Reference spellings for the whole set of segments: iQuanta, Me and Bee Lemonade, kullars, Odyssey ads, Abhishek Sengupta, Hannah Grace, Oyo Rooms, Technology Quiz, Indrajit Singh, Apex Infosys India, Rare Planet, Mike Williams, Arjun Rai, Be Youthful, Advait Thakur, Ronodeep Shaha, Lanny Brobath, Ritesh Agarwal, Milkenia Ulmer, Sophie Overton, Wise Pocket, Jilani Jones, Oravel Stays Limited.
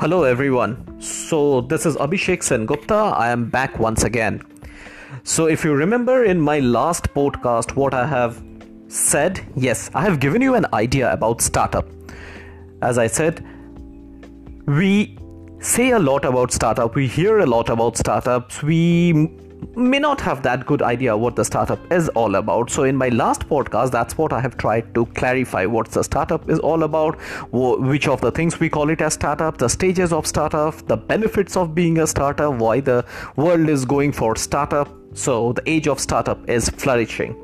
Hello everyone, so this is Abhishek Sengupta. I am back once again. So if you remember in my last podcast what I have said, yes, I have given you an idea about startup. As I said, we say a lot about startup, we hear a lot about startups, we may not have that good idea what the startup is all about. So in my last podcast, that's what I have tried to clarify, what the startup is all about, which of the things we call it as startup, the stages of startup, the benefits of being a startup, why the world is going for startup. So the age of startup is flourishing.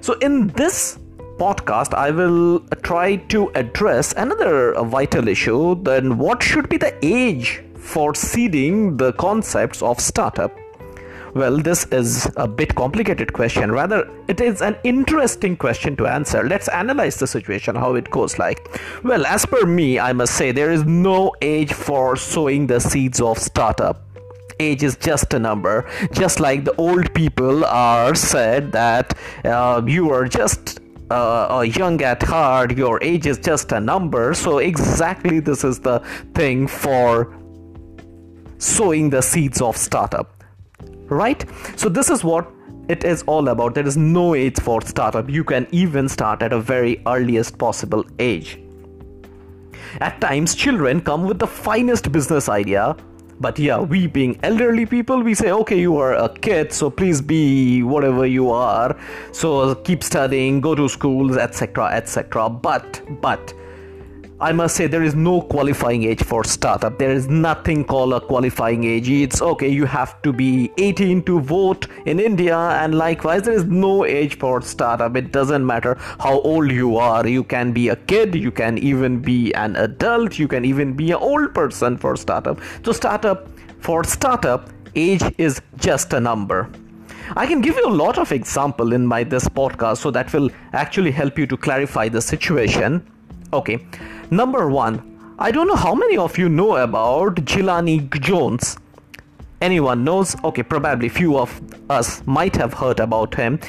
So in this podcast, I will try to address another vital issue, then what should be the age for seeding the concepts of startup? Well, this is a bit complicated question. Rather, it is an interesting question to answer. Let's analyze the situation, how it goes like. Well, as per me, I must say there is no age for sowing the seeds of startup. Age is just a number. Just like the old people are said that you are just young at heart, your age is just a number. So exactly this is the thing for sowing the seeds of startup. Right? So this is what it is all about. There is no age for startup. You can even start at a very earliest possible age. At times, children come with the finest business idea. But yeah, we being elderly people, we say, okay, you are a kid, so please be whatever you are. So keep studying, go to schools, etc., etc. But I must say there is no qualifying age for startup. There is nothing called a qualifying age. It's okay, you have to be 18 to vote in India, and likewise there is no age for startup. It doesn't matter how old you are. You can be a kid, you can even be an adult, you can even be an old person for startup. So for startup, age is just a number. I can give you a lot of example in this podcast, so that will actually help you to clarify the situation. Okay, number one, I don't know how many of you know about Jilani Jones. Anyone knows? Okay, probably few of us might have heard about him.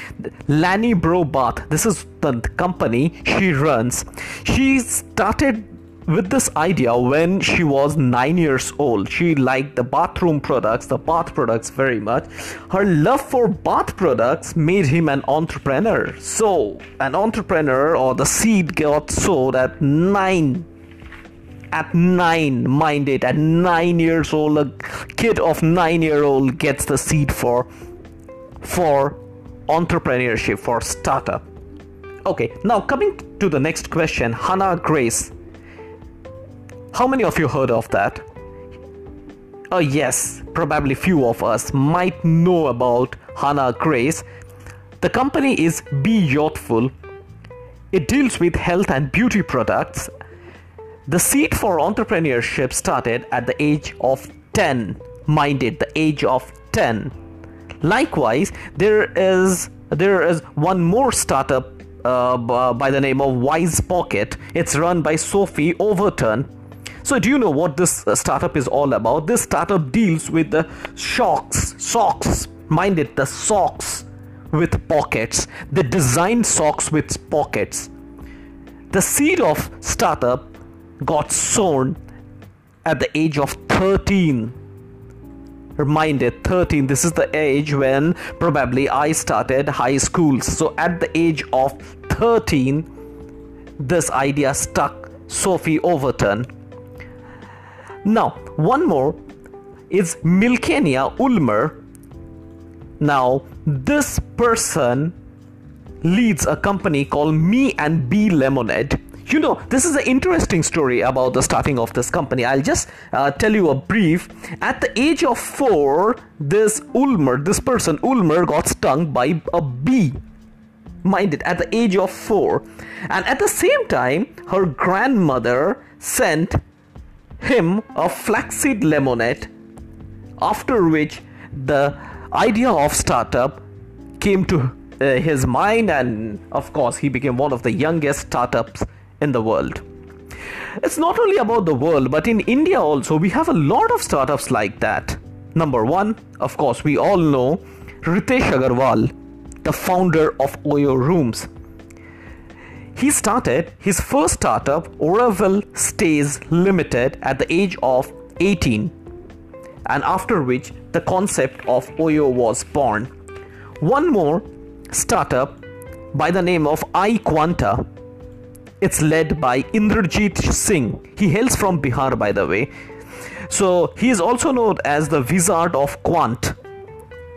Lanny Brobath, this is the company she runs. She started with this idea when she was 9 years old. She liked the bath products very much. Her love for bath products made him an entrepreneur. So an entrepreneur, or the seed got sowed at 9. At 9, mind it, at 9 years old, a kid of 9-year-old gets the seed for entrepreneurship, for startup. Okay, now coming to the next question, Hannah Grace. How many of you heard of that? Oh yes, probably few of us might know about Hannah Grace. The company is Be Youthful. It deals with health and beauty products. The seed for entrepreneurship started at the age of 10. Mind it, the age of 10. Likewise, there is one more startup by the name of Wise Pocket. It's run by Sophie Overton. So do you know what this startup is all about? This startup deals with the socks, mind it, the socks with pockets. They designed socks with pockets. The seed of startup got sown at the age of 13. Mind it, 13. This is the age when probably I started high school. So at the age of 13, this idea stuck Sophie Overton. Now, one more is Milkenia Ulmer. Now, this person leads a company called Me and Bee Lemonade. You know, this is an interesting story about the starting of this company. I'll just tell you a brief. At the age of 4, this person Ulmer got stung by a bee. Mind it, at the age of 4. And at the same time, her grandmother sent him a flaxseed lemonade, after which the idea of startup came to his mind, and of course he became one of the youngest startups in the world. It's not only about the world, but in India also we have a lot of startups like that. Number one, of course, we all know Ritesh Agarwal, the founder of Oyo Rooms. He started his first startup, Oravel Stays Limited, at the age of 18, and after which the concept of Oyo was born. One more startup by the name of iQuanta. It's led by Indrajit Singh. He hails from Bihar, by the way. So he is also known as the Wizard of Quant.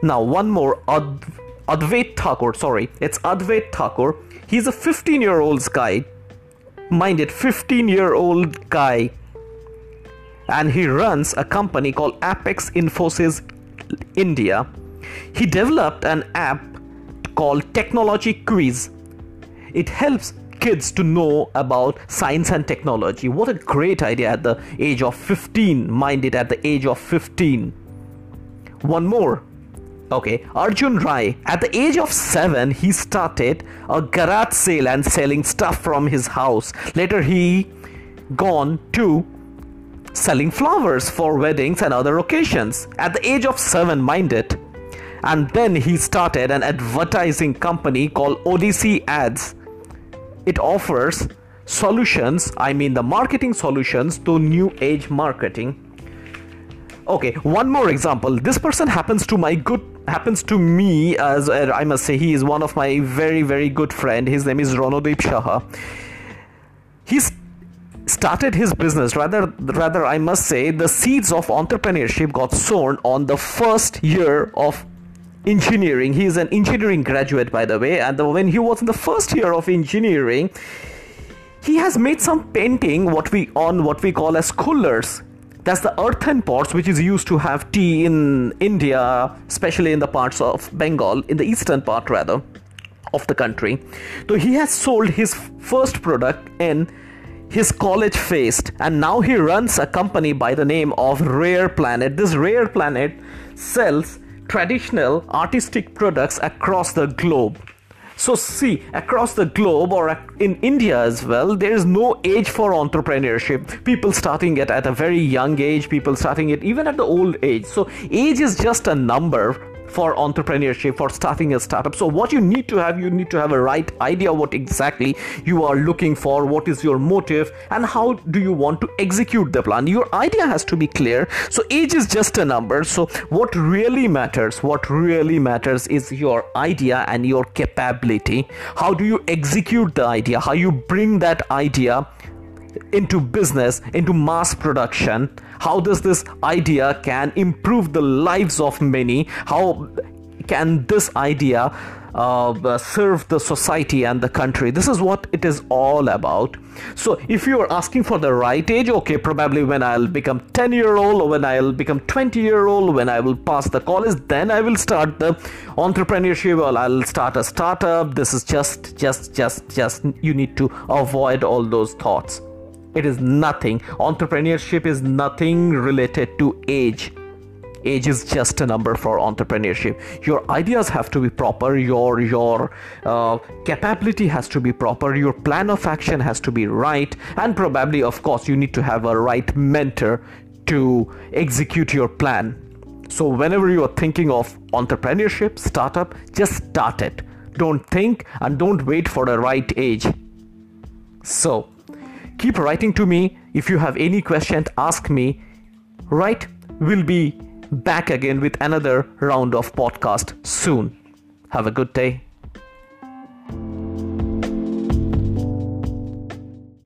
Now one more, Advait Thakur. He's a 15-year-old guy. Mind it, 15-year-old guy. And he runs a company called Apex Infosys India. He developed an app called Technology Quiz. It helps kids to know about science and technology. What a great idea at the age of 15. Mind it, at the age of 15. One more. Okay, Arjun Rai. At the age of 7, he started a garage sale and selling stuff from his house. Later, he gone to selling flowers for weddings and other occasions. At the age of 7, mind it. And then he started an advertising company called Odyssey Ads. It offers solutions, the marketing solutions to new age marketing. Okay, one more example. This person happens to me, as I must say, he is one of my very, very good friend. His name is Ronodeep Shaha. He started his business, rather I must say, the seeds of entrepreneurship got sown on the first year of engineering. He is an engineering graduate, by the way, and when he was in the first year of engineering, he has made some painting what we call as kullars. That's the earthen pots which is used to have tea in India, especially in the parts of Bengal, in the eastern part rather of the country. So he has sold his first product in his college feast, and now he runs a company by the name of Rare Planet. This Rare Planet sells traditional artistic products across the globe. So see, across the globe or in India as well, there is no age for entrepreneurship. People starting it at a very young age, people starting it even at the old age. So age is just a number for entrepreneurship, for starting a startup. So what you need to have a right idea what exactly you are looking for, what is your motive, and how do you want to execute the plan. Your idea has to be clear. So age is just a number. So what really matters is your idea and your capability. How do you execute the idea? How you bring that idea into business, into mass production? How does this idea can improve the lives of many? How can this idea serve the society and the country? This is what it is all about. So if you are asking for the right age, okay, probably when I'll become 10-year-old, or when I'll become 20-year-old, when I will pass the college, then I will start the entrepreneurship, or I'll start a startup. This is just, you need to avoid all those thoughts. It is nothing. Entrepreneurship is nothing related to age. Age is just a number for entrepreneurship. Your ideas have to be proper. Your capability has to be proper. Your plan of action has to be right. And probably, of course, you need to have a right mentor to execute your plan. So whenever you are thinking of entrepreneurship, startup, just start it. Don't think and don't wait for the right age. So keep writing to me. If you have any question, ask me. Right? We'll be back again with another round of podcast soon. Have a good day.